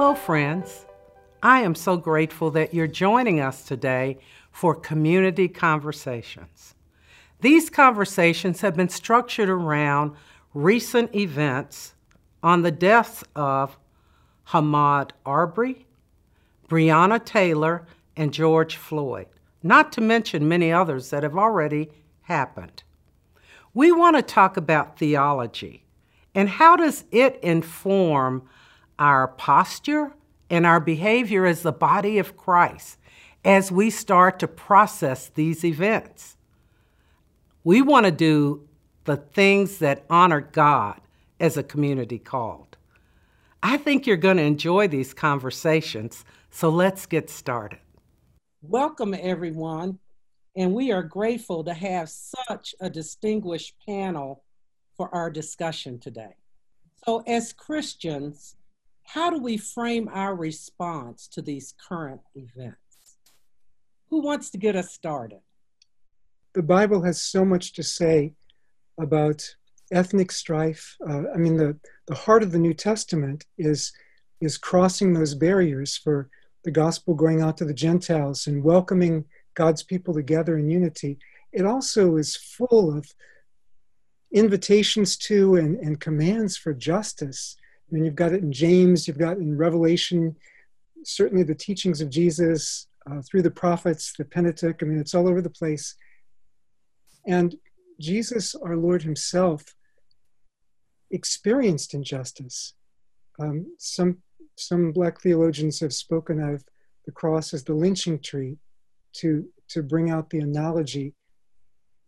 Hello, friends. I am so grateful that you're joining us today for Community Conversations. These conversations have been structured around recent events on the deaths of Ahmaud Arbery, Breonna Taylor, and George Floyd, not to mention many others that have already happened. We want to talk about theology and how does it inform our posture and our behavior as the body of Christ as we start to process these events. We want to do the things that honor God as a community called. I think you're going to enjoy these conversations, so let's get started. Welcome, everyone, and we are grateful to have such a distinguished panel for our discussion today. So as Christians, how do we frame our response to these current events? Who wants to get us started? The Bible has so much to say about ethnic strife. The heart of the New Testament is crossing those barriers for the gospel going out to the Gentiles and welcoming God's people together in unity. It also is full of invitations to and commands for justice. I mean, you've got it in James, you've got it in Revelation, certainly the teachings of Jesus through the prophets, the Pentateuch. I mean, it's all over the place. And Jesus, our Lord himself, experienced injustice. Some Black theologians have spoken of the cross as the lynching tree to bring out the analogy.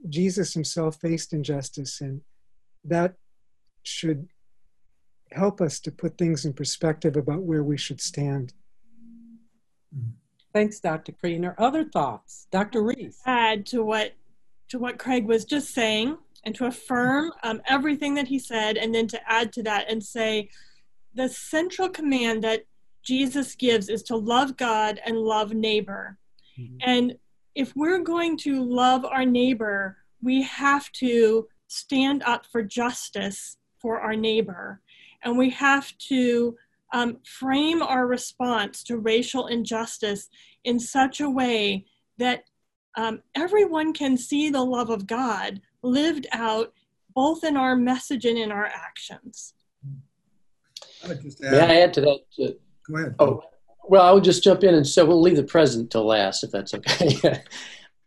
Jesus himself faced injustice, and that should help us to put things in perspective about where we should stand. Thanks, Dr. Kreener. Other thoughts? Dr. Reese? Add to what Craig was just saying, and to affirm everything that he said, and then to add to that and say the central command that Jesus gives is to love God and love neighbor. Mm-hmm. And if we're going to love our neighbor, we have to stand up for justice for our neighbor. And we have to frame our response to racial injustice in such a way that everyone can see the love of God lived out both in our message and in our actions. I would just add, may I add to that? Go ahead. Oh, well, I would just jump in and say we'll leave the present till last, if that's okay.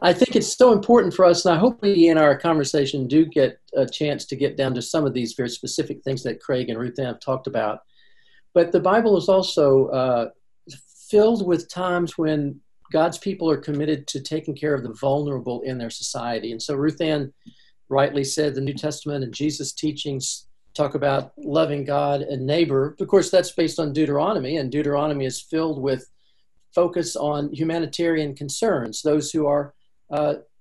I think it's so important for us, and I hope we in our conversation do get a chance to get down to some of these very specific things that Craig and Ruth Anne have talked about. But the Bible is also filled with times when God's people are committed to taking care of the vulnerable in their society. And so Ruth Anne rightly said the New Testament and Jesus' teachings talk about loving God and neighbor. Of course, that's based on Deuteronomy, and Deuteronomy is filled with focus on humanitarian concerns, those who are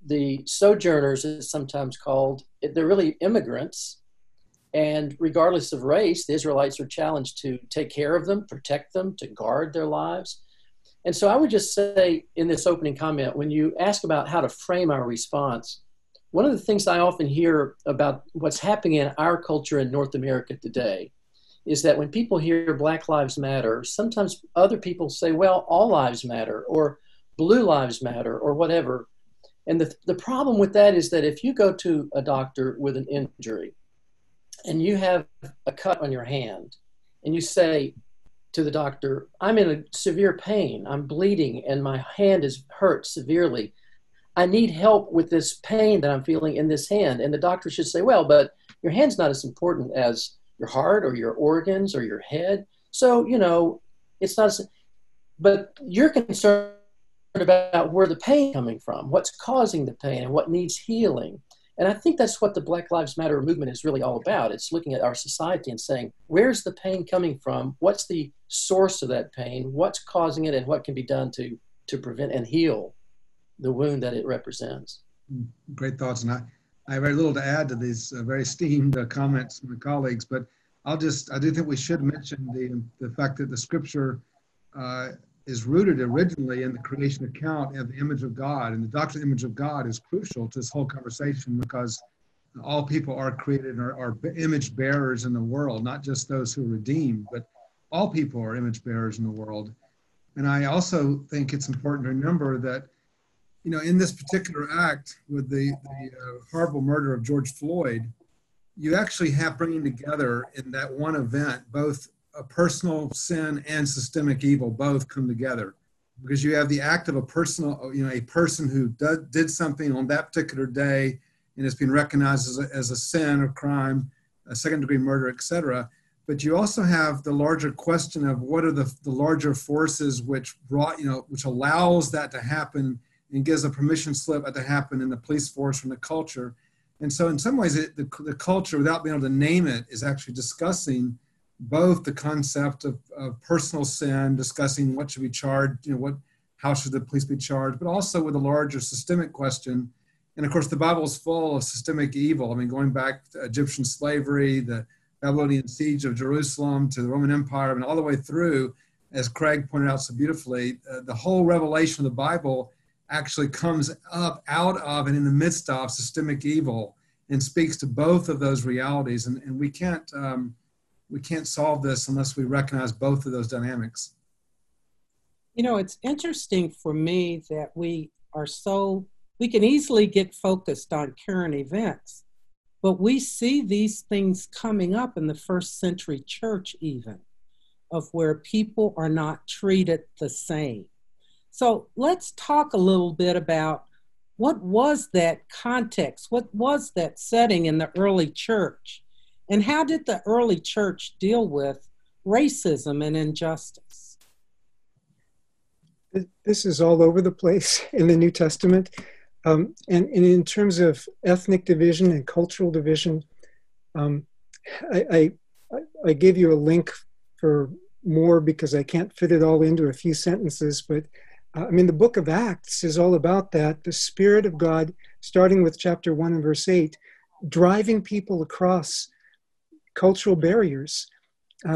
the sojourners is sometimes called. They're really immigrants, and regardless of race, the Israelites are challenged to take care of them, protect them, to guard their lives. And so I would just say in this opening comment, when you ask about how to frame our response, one of the things I often hear about what's happening in our culture in North America today is that when people hear Black Lives Matter, sometimes other people say, well, all lives matter, or blue lives matter, or whatever. And the problem with that is that if you go to a doctor with an injury and you have a cut on your hand and you say to the doctor, I'm in a severe pain, I'm bleeding and my hand is hurt severely. I need help with this pain that I'm feeling in this hand. And the doctor should say, well, but your hand's not as important as your heart or your organs or your head. So, you know, it's not, but you're concerned about where the pain is coming from, what's causing the pain, and what needs healing. And I think that's what the Black Lives Matter movement is really all about. It's looking at our society and saying, where's the pain coming from? What's the source of that pain? What's causing it, and what can be done to prevent and heal the wound that it represents? Great thoughts. And I have very little to add to these very esteemed comments from my colleagues, but I do think we should mention the fact that the scripture is rooted originally in the creation account of the image of God. And the doctrine of the image of God is crucial to this whole conversation because all people are created or are image bearers in the world, not just those who are redeemed, but all people are image bearers in the world. And I also think it's important to remember that, you know, in this particular act with the horrible murder of George Floyd, you actually have bringing together in that one event, both a personal sin and systemic evil both come together, because you have the act of a personal, you know, a person who did something on that particular day and it's been recognized as a sin or crime, a second degree murder, et cetera. But you also have the larger question of what are the larger forces which brought, you know, which allows that to happen and gives a permission slip to happen in the police force from the culture. And so in some ways, the culture, without being able to name it, is actually discussing both the concept of personal sin, discussing what should be charged, you know, how should the police be charged, but also with a larger systemic question. And of course, the Bible is full of systemic evil. I mean, going back to Egyptian slavery, the Babylonian siege of Jerusalem, to the Roman Empire, and all the way through, as Craig pointed out so beautifully, the whole revelation of the Bible actually comes up out of and in the midst of systemic evil and speaks to both of those realities. And we can't solve this unless we recognize both of those dynamics. You know, it's interesting for me that we can easily get focused on current events, but we see these things coming up in the first century church even, of where people are not treated the same. So let's talk a little bit about what was that context? What was that setting in the early church? And how did the early church deal with racism and injustice? This is all over the place in the New Testament. And in terms of ethnic division and cultural division, I gave you a link for more because I can't fit it all into a few sentences. But I mean, the book of Acts is all about that. The Spirit of God, starting with chapter 1 and verse 8, driving people across cultural barriers.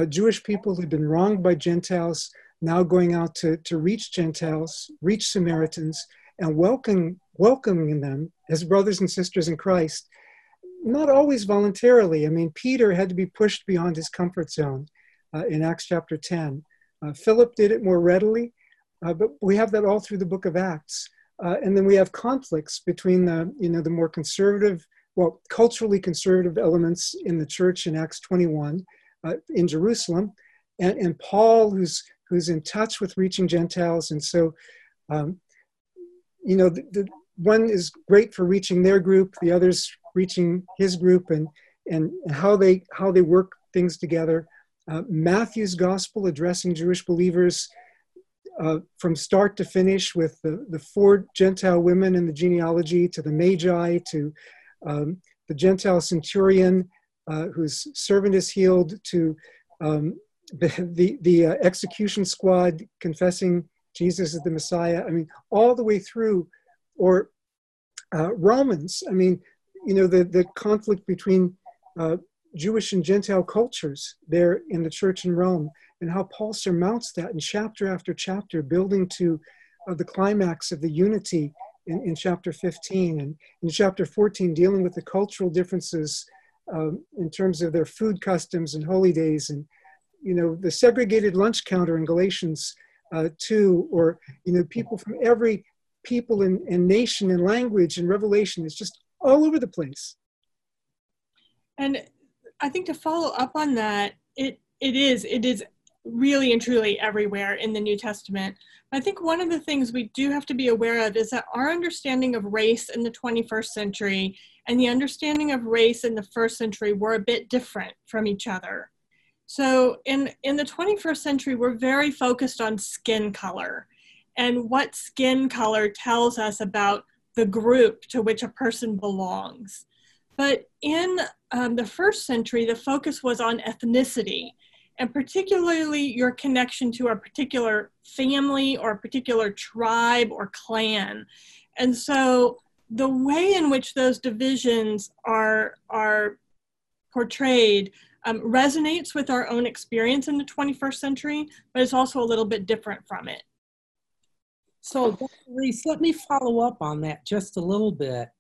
Jewish people who'd been wronged by Gentiles, now going out to reach Gentiles, reach Samaritans, and welcoming them as brothers and sisters in Christ, not always voluntarily. I mean, Peter had to be pushed beyond his comfort zone in Acts chapter 10. Philip did it more readily, but we have that all through the book of Acts. And then we have conflicts between the, you know, the more conservative, well, culturally conservative elements in the church in Acts 21 in Jerusalem, and Paul, who's in touch with reaching Gentiles. And so, you know, the one is great for reaching their group, the other's reaching his group, and how they work things together. Matthew's gospel addressing Jewish believers from start to finish, with the four Gentile women in the genealogy, to the Magi, to the Gentile centurion whose servant is healed, to the execution squad confessing Jesus as the Messiah. I mean, all the way through, or Romans. I mean, you know, the conflict between Jewish and Gentile cultures there in the church in Rome, and how Paul surmounts that in chapter after chapter, building to the climax of the unity in chapter 15, and in chapter 14, dealing with the cultural differences in terms of their food customs and holy days, and, you know, the segregated lunch counter in Galatians 2, or, you know, people from every people and nation and language and Revelation. It's just all over the place. And I think to follow up on that, it is really and truly everywhere in the New Testament. I think one of the things we do have to be aware of is that our understanding of race in the 21st century and the understanding of race in the first century were a bit different from each other. So in the 21st century, we're very focused on skin color and what skin color tells us about the group to which a person belongs. But in the first century, the focus was on ethnicity, and particularly your connection to a particular family or a particular tribe or clan. And so the way in which those divisions are portrayed resonates with our own experience in the 21st century, but it's also a little bit different from it. So, Dr. Reese, let me follow up on that just a little bit.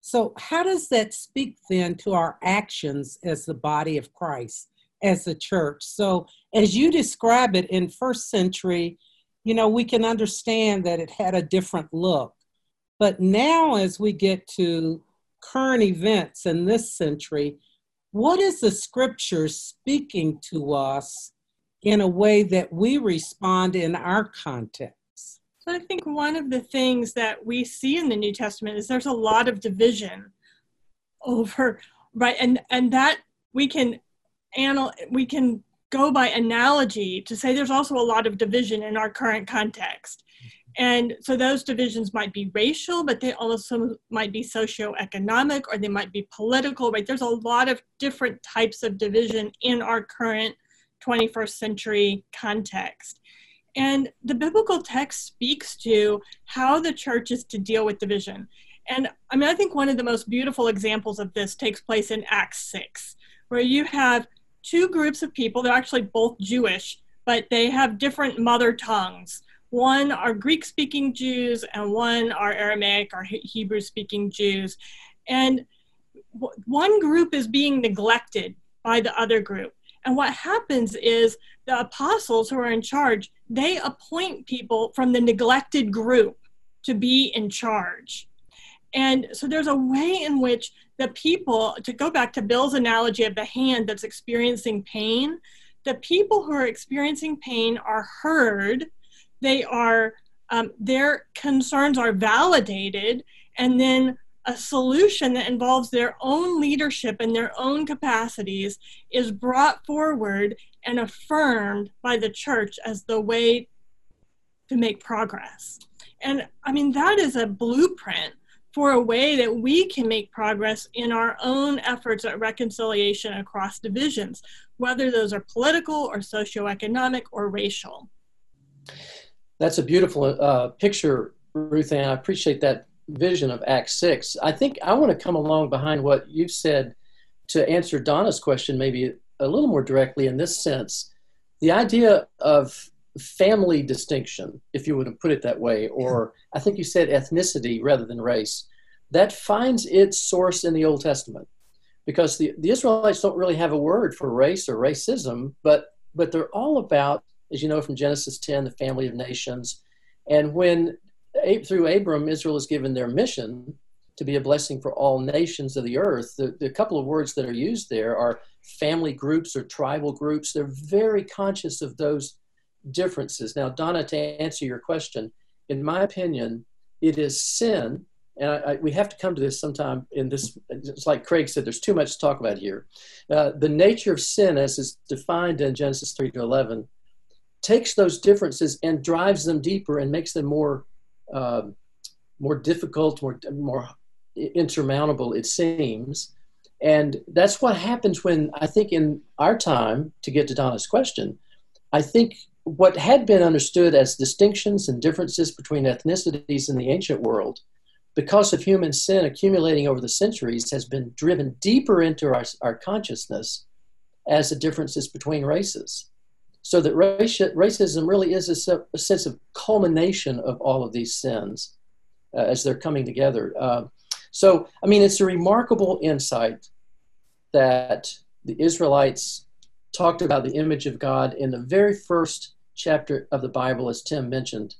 So how does that speak then to our actions as the body of Christ, as a church. So as you describe it in first century, you know, we can understand that it had a different look. But now as we get to current events in this century, what is the scripture speaking to us in a way that we respond in our context? So I think one of the things that we see in the New Testament is there's a lot of division over, right? And that we can go by analogy to say there's also a lot of division in our current context. And so those divisions might be racial, but they also might be socioeconomic, or they might be political, right? There's a lot of different types of division in our current 21st century context. And the biblical text speaks to how the church is to deal with division. And I mean, I think one of the most beautiful examples of this takes place in Acts 6, where you have two groups of people. They're actually both Jewish, but they have different mother tongues. One are Greek-speaking Jews, and one are Aramaic or Hebrew-speaking Jews. And one group is being neglected by the other group. And what happens is the apostles who are in charge, they appoint people from the neglected group to be in charge. And so there's a way in which the people, to go back to Bill's analogy of the hand that's experiencing pain, the people who are experiencing pain are heard, they are, their concerns are validated, and then a solution that involves their own leadership and their own capacities is brought forward and affirmed by the church as the way to make progress. And I mean, that is a blueprint for a way that we can make progress in our own efforts at reconciliation across divisions, whether those are political or socioeconomic or racial. That's a beautiful picture, Ruth Anne. I appreciate that vision of Acts 6. I think I want to come along behind what you've said to answer Donna's question maybe a little more directly in this sense. The idea of family distinction, if you were to put it that way, or I think you said ethnicity rather than race, that finds its source in the Old Testament, because the Israelites don't really have a word for race or racism, but they're all about, as you know from Genesis 10, the family of nations. And when through Abram, Israel is given their mission to be a blessing for all nations of the earth, the couple of words that are used there are family groups or tribal groups. They're very conscious of those differences. Now, Donna, to answer your question, in my opinion, it is sin, and we have to come to this sometime in this, it's like Craig said, there's too much to talk about here. The nature of sin, as is defined in Genesis 3 to 11, takes those differences and drives them deeper and makes them more difficult, more insurmountable, it seems. And that's what happens when, I think in our time, to get to Donna's question, I think what had been understood as distinctions and differences between ethnicities in the ancient world, because of human sin accumulating over the centuries, has been driven deeper into our consciousness as the differences between races. So that racism really is a sense of culmination of all of these sins as they're coming together. So, I mean, it's a remarkable insight that the Israelites talked about the image of God in the very first chapter of the Bible, as Tim mentioned.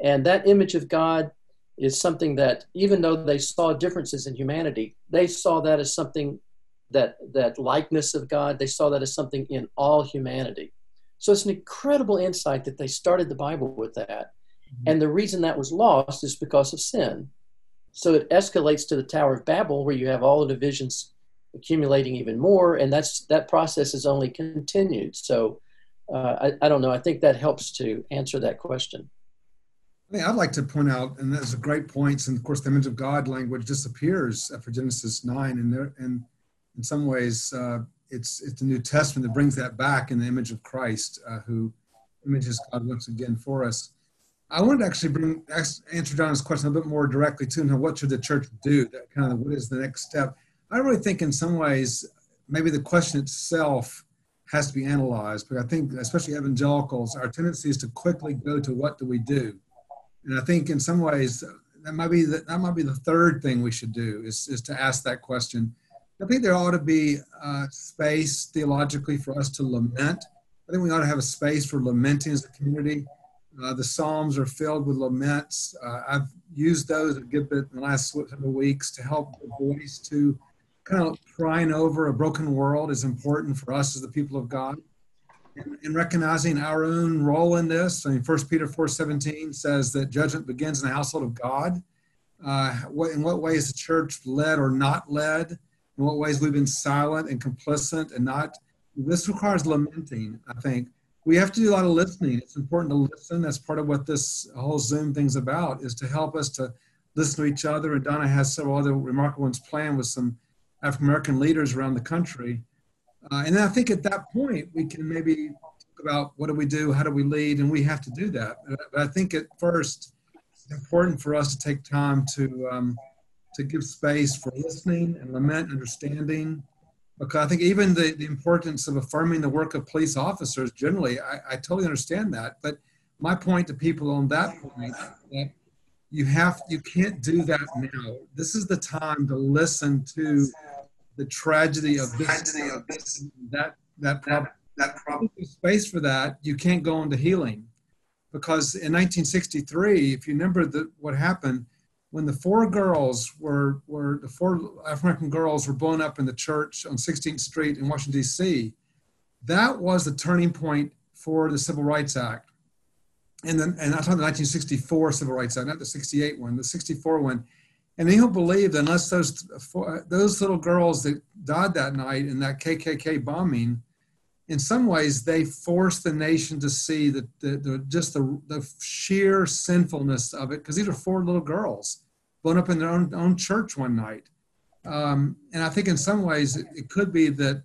And that image of God is something that, even though they saw differences in humanity, they saw that as something, that likeness of God, they saw that as something in all humanity. So it's an incredible insight that they started the Bible with that. And the reason that was lost is because of sin. So it escalates to the Tower of Babel, where you have all the divisions accumulating even more, and that process is only continued. So I don't know, I think that helps to answer that question. I mean, I'd like to point out, and that's a great point, and of course the image of God language disappears after Genesis 9, and there, and in some ways, it's the New Testament that brings that back in the image of Christ, who images God once again for us. I wanted to actually answer Donna's question a bit more directly too. Now, what should the church do? That kind of what is the next step? I really think in some ways, maybe the question itself has to be analyzed, but I think especially evangelicals, our tendency is to quickly go to what do we do? And I think in some ways, that might be the third thing we should do is to ask that question. I think there ought to be space theologically for us to lament. I think we ought to have a space for lamenting as a community. The Psalms are filled with laments. I've used those a good bit in the last several weeks to help the voice to kind of crying over a broken world is important for us as the people of God, and recognizing our own role in this. I mean, 1 Peter 4:17 says that judgment begins in the household of God. In what way is the church led or not led? In what ways we've been silent and complicit and not? This requires lamenting, I think. We have to do a lot of listening. It's important to listen. That's part of what this whole Zoom thing's about, is to help us to listen to each other. And Donna has several other remarkable ones planned with some African-American leaders around the country. And then I think at that point, we can maybe talk about what do we do, how do we lead, and we have to do that. But I think at first, it's important for us to take time to give space for listening and lament, understanding. Because I think even the importance of affirming the work of police officers generally, I totally understand that. But my point to people on that point is that you can't do that now. This is the time to listen to the tragedy of this that problem. There's space for that. You can't go into healing, because in 1963, if you remember what happened when the four African-American girls were blown up in the church on 16th Street in Washington D.C. That was the turning point for the Civil Rights Act, and I'm talking the 1964 Civil Rights Act, not the 68 one, the 64 one. And you'll believe that unless those little girls that died that night in that KKK bombing, in some ways they forced the nation to see the sheer sinfulness of it, because these are four little girls blown up in their own church one night. And I think in some ways it could be that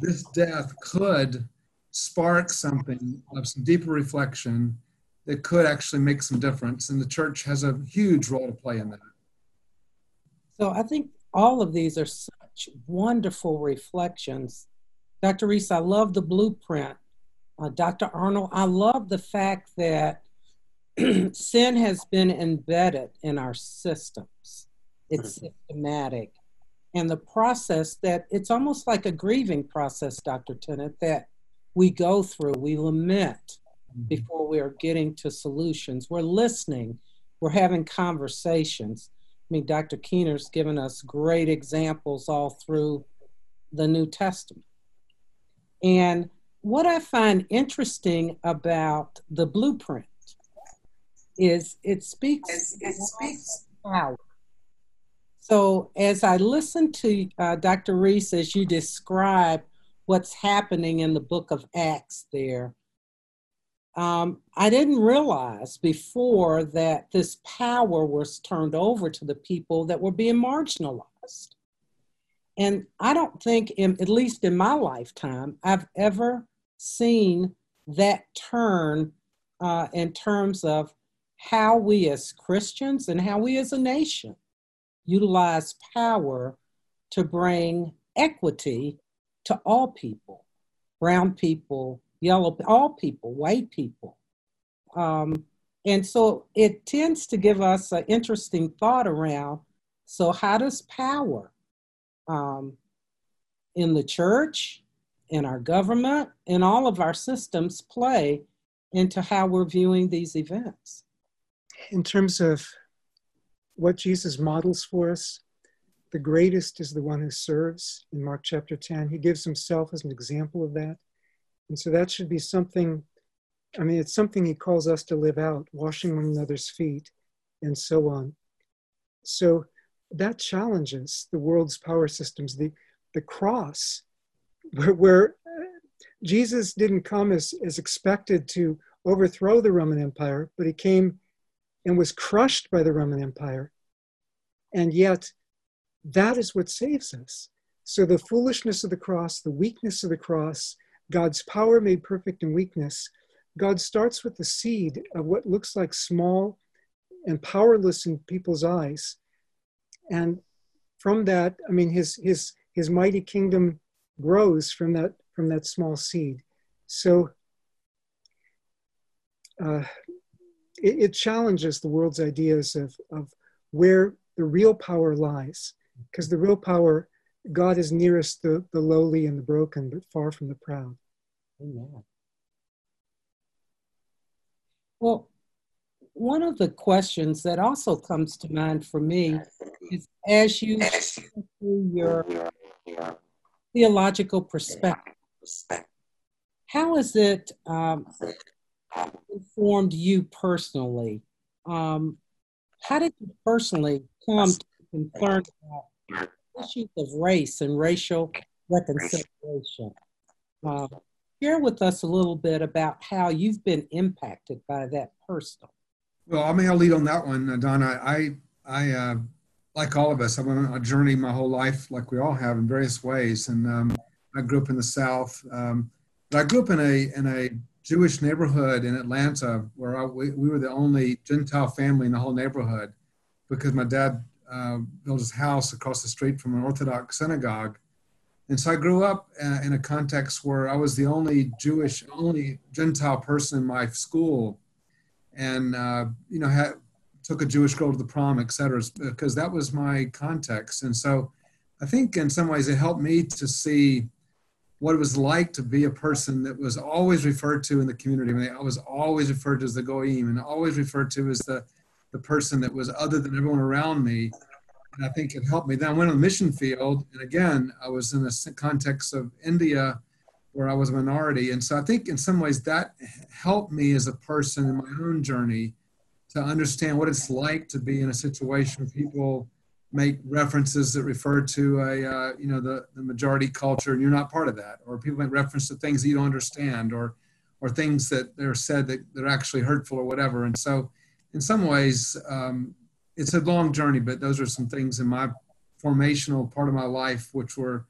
this death could spark something of some deeper reflection that could actually make some difference. And the church has a huge role to play in that. So I think all of these are such wonderful reflections. Dr. Reese, I love the blueprint. Dr. Arnold, I love the fact that sin has been embedded in our systems. It's systematic. And the process that, it's almost like a grieving process, Dr. Tennant, that we go through, we lament before we are getting to solutions. We're listening, we're having conversations. I mean, Dr. Keener's given us great examples all through the New Testament. And what I find interesting about the blueprint is it speaks power. So as I listen to Dr. Reese, as you describe what's happening in the book of Acts there, I didn't realize before that this power was turned over to the people that were being marginalized. And I don't think, at least in my lifetime, I've ever seen that turn in terms of how we as Christians and how we as a nation utilize power to bring equity to all people, brown people, yellow, all people, white people. And so it tends to give us an interesting thought around, so how does power in the church, in our government, in all of our systems play into how we're viewing these events? In terms of what Jesus models for us, the greatest is the one who serves in Mark chapter 10. He gives himself as an example of that. And so that should be something, I mean, it's something he calls us to live out, washing one another's feet and so on. So that challenges the world's power systems, the cross, where Jesus didn't come as expected to overthrow the Roman Empire, but he came and was crushed by the Roman Empire. And yet that is what saves us. So the foolishness of the cross, the weakness of the cross, God's power made perfect in weakness. God starts with the seed of what looks like small and powerless in people's eyes. And from that, I mean, his mighty kingdom grows from that small seed. So it challenges the world's ideas of where the real power lies, because the real power God is nearest the lowly and the broken, but far from the proud. Amen. Well, one of the questions that also comes to mind for me is, as you share through your theological perspective, how has it informed you personally? How did you personally come to be concerned about issues of race and racial reconciliation? Share with us a little bit about how you've been impacted by that personally. Well, I'll lead on that one, Donna. I like all of us, I've been on a journey my whole life, like we all have, in various ways. And I grew up in the South, but I grew up in a Jewish neighborhood in Atlanta, where we were the only Gentile family in the whole neighborhood, because my dad built his house across the street from an Orthodox synagogue. And so I grew up in a context where I was the only Jewish, only Gentile person in my school, and took a Jewish girl to the prom, et cetera, because that was my context. And so I think in some ways it helped me to see what it was like to be a person that was always referred to in the community. I was always referred to as the goyim, and always referred to as the person that was other than everyone around me. And I think it helped me. Then I went on the mission field, and again, I was in the context of India, where I was a minority. And so I think in some ways that helped me as a person in my own journey to understand what it's like to be in a situation where people make references that refer to the majority culture, and you're not part of that, or people make reference to things that you don't understand, or things that they're said that they're actually hurtful or whatever. And so in some ways, it's a long journey, but those are some things in my formational part of my life which were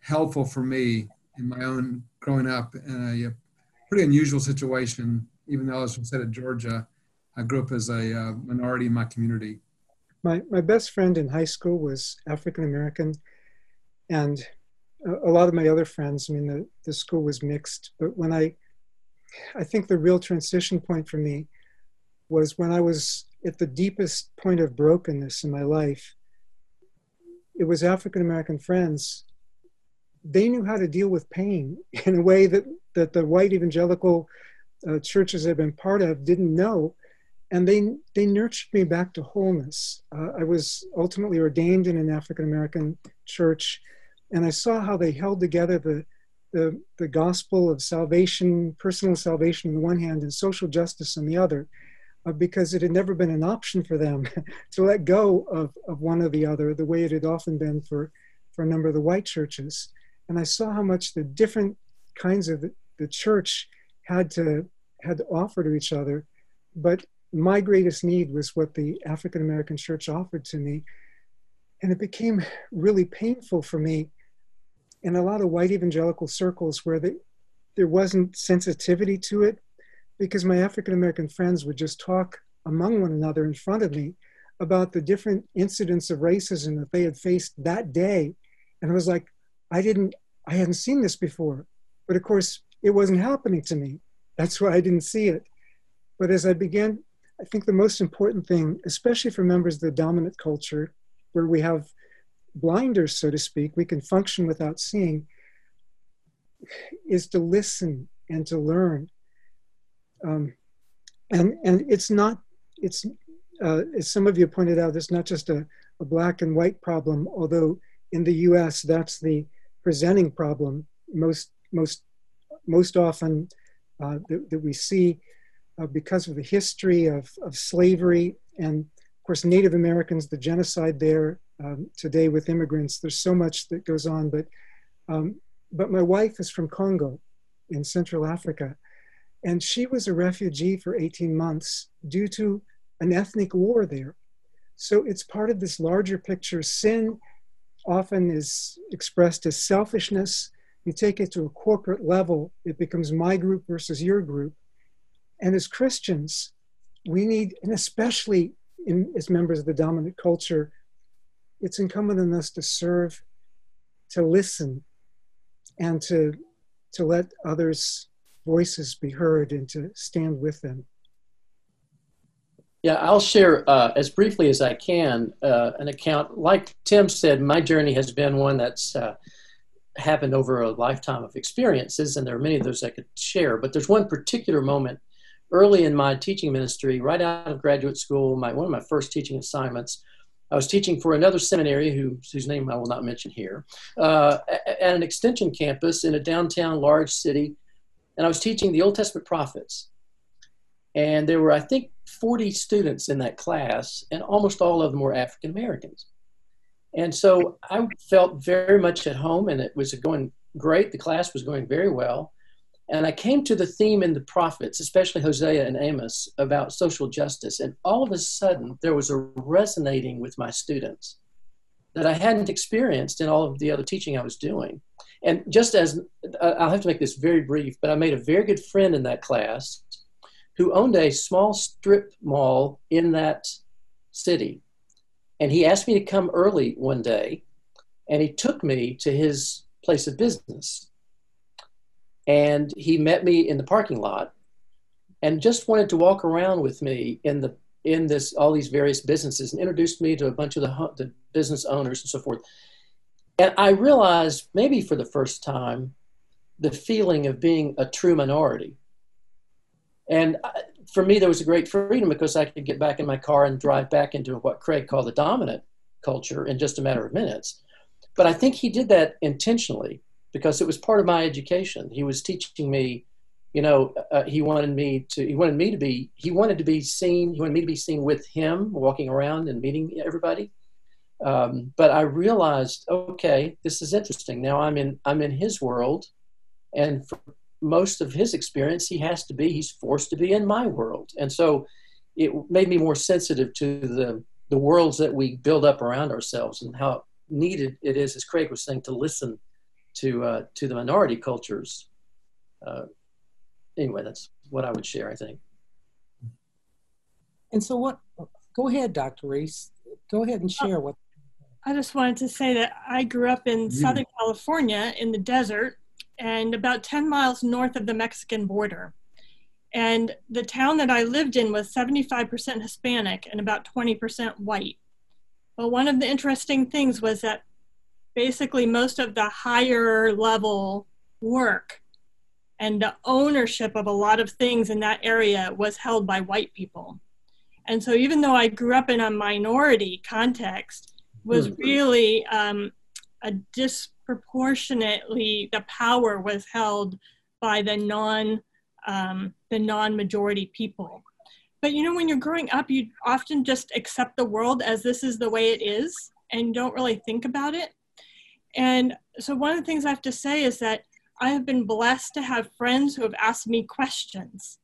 helpful for me in my own growing up in a pretty unusual situation. Even though I was from the state of Georgia, I grew up as a minority in my community. My best friend in high school was African-American, and a lot of my other friends, the school was mixed. But when I think the real transition point for me was when I was at the deepest point of brokenness in my life. It was African-American friends. They knew how to deal with pain in a way that the white evangelical churches I've been part of didn't know. And they nurtured me back to wholeness. I was ultimately ordained in an African-American church, and I saw how they held together the gospel of salvation, personal salvation on the one hand, and social justice on the other, because it had never been an option for them to let go of one or the other, the way it had often been for a number of the white churches. And I saw how much the different kinds of the church had to offer to each other. But my greatest need was what the African-American church offered to me. And it became really painful for me in a lot of white evangelical circles where there wasn't sensitivity to it, because my African-American friends would just talk among one another in front of me about the different incidents of racism that they had faced that day. And it was like, I hadn't seen this before. But of course, it wasn't happening to me. That's why I didn't see it. But as I began, I think the most important thing, especially for members of the dominant culture, where we have blinders, so to speak, we can function without seeing, is to listen and to learn. And it's not, as some of you pointed out, it's not just a black and white problem, although in the US, that's the presenting problem most often that we see. Because of the history of slavery, and of course Native Americans, the genocide there, today with immigrants, there's so much that goes on. But my wife is from Congo in Central Africa, and she was a refugee for 18 months due to an ethnic war there. So it's part of this larger picture. Sin often is expressed as selfishness. You take it to a corporate level, it becomes my group versus your group. And as Christians, we need, and especially as members of the dominant culture, it's incumbent on us to serve, to listen, and to let others' voices be heard and to stand with them. Yeah, I'll share as briefly as I can an account. Like Tim said, my journey has been one that's happened over a lifetime of experiences, and there are many of those I could share. But there's one particular moment early in my teaching ministry, right out of graduate school, one of my first teaching assignments. I was teaching for another seminary whose name I will not mention here, at an extension campus in a downtown large city. And I was teaching the Old Testament prophets. And there were, I think, 40 students in that class, and almost all of them were African Americans. And so I felt very much at home, and it was going great. The class was going very well. And I came to the theme in the prophets, especially Hosea and Amos, about social justice. And all of a sudden, there was a resonating with my students that I hadn't experienced in all of the other teaching I was doing. And just as, I'll have to make this very brief, but I made a very good friend in that class who owned a small strip mall in that city. And he asked me to come early one day, and he took me to his place of business. And he met me in the parking lot and just wanted to walk around with me in all these various businesses, and introduced me to a bunch of the business owners and so forth. And I realized, maybe for the first time, the feeling of being a true minority. And for me, there was a great freedom, because I could get back in my car and drive back into what Craig called the dominant culture in just a matter of minutes. But I think he did that intentionally, because it was part of my education. He was teaching me, you know, he wanted me to be seen with him, walking around and meeting everybody. But I realized, okay, this is interesting. Now I'm in his world, and for most of his experience, he's forced to be in my world. And so it made me more sensitive to the worlds that we build up around ourselves, and how needed it is, as Craig was saying, to listen to the minority cultures. Anyway, that's what I would share, I think. And so go ahead, Dr. Reese, go ahead and share what. I just wanted to say that I grew up in Southern California in the desert, and about 10 miles north of the Mexican border. And the town that I lived in was 75% Hispanic and about 20% white. But one of the interesting things was that basically most of the higher level work and the ownership of a lot of things in that area was held by white people. And so even though I grew up in a minority context, was really a disproportionately, the power was held by the non-majority people. But you know, when you're growing up, you often just accept the world as this is the way it is, and don't really think about it. And so one of the things I have to say is that I have been blessed to have friends who have asked me questions.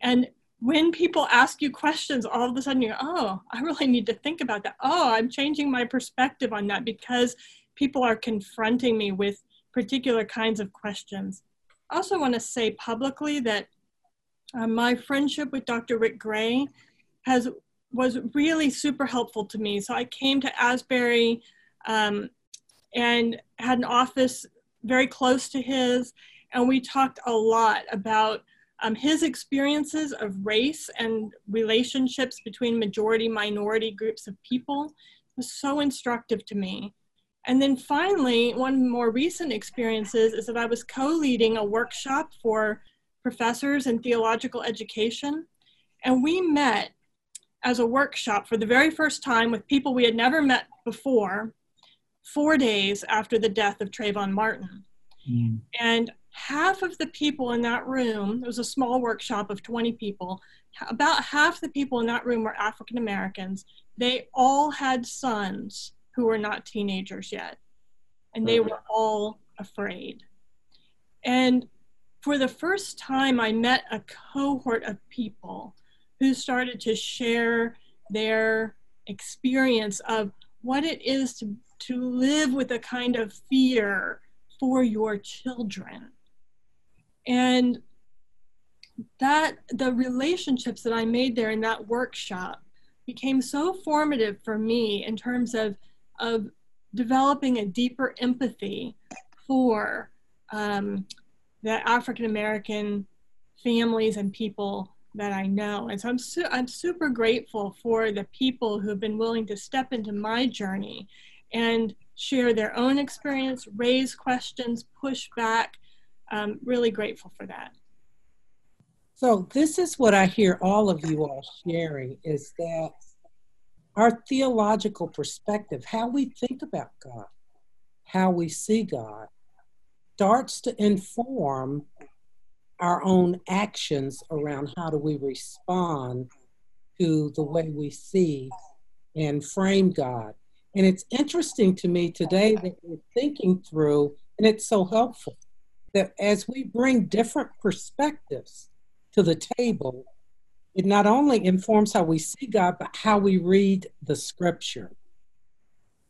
And when people ask you questions, all of a sudden you go, oh, I really need to think about that. Oh, I'm changing my perspective on that, because people are confronting me with particular kinds of questions. I also want to say publicly that my friendship with Dr. Rick Gray was really super helpful to me. So I came to Asbury and had an office very close to his, and we talked a lot about his experiences of race and relationships between majority-minority groups of people. It was so instructive to me. And then finally, one of the more recent experiences is that I was co-leading a workshop for professors in theological education. And we met as a workshop for the very first time with people we had never met before, 4 days after the death of Trayvon Martin. Mm. And half of the people in that room, it was a small workshop of 20 people, about half the people in that room were African Americans. They all had sons who were not teenagers yet. And they were all afraid. And for the first time, I met a cohort of people who started to share their experience of what it is to live with a kind of fear for your children. And that the relationships that I made there in that workshop became so formative for me in terms of developing a deeper empathy for the African American families and people that I know. And so I'm super grateful for the people who've been willing to step into my journey and share their own experience, raise questions, push back. I'm really grateful for that. So this is what I hear all of you all sharing, is that our theological perspective, how we think about God, how we see God, starts to inform our own actions around how do we respond to the way we see and frame God. And it's interesting to me today that we're thinking through, and it's so helpful, that as we bring different perspectives to the table, it not only informs how we see God, but how we read the scripture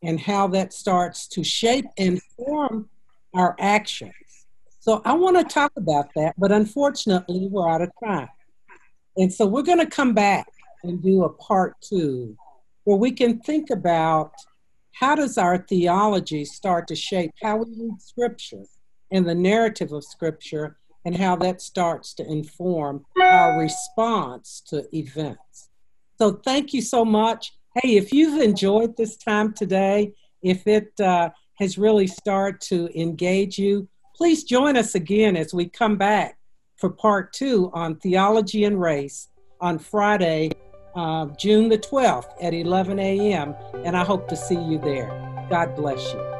and how that starts to shape and form our actions. So I want to talk about that, but unfortunately we're out of time. And so we're going to come back and do a part 2 where we can think about how does our theology start to shape how we read scripture and the narrative of scripture, and how that starts to inform our response to events. So thank you so much. Hey, if you've enjoyed this time today, if it has really started to engage you, please join us again as we come back for part 2 on theology and race on Friday, June the 12th at 11 a.m. And I hope to see you there. God bless you.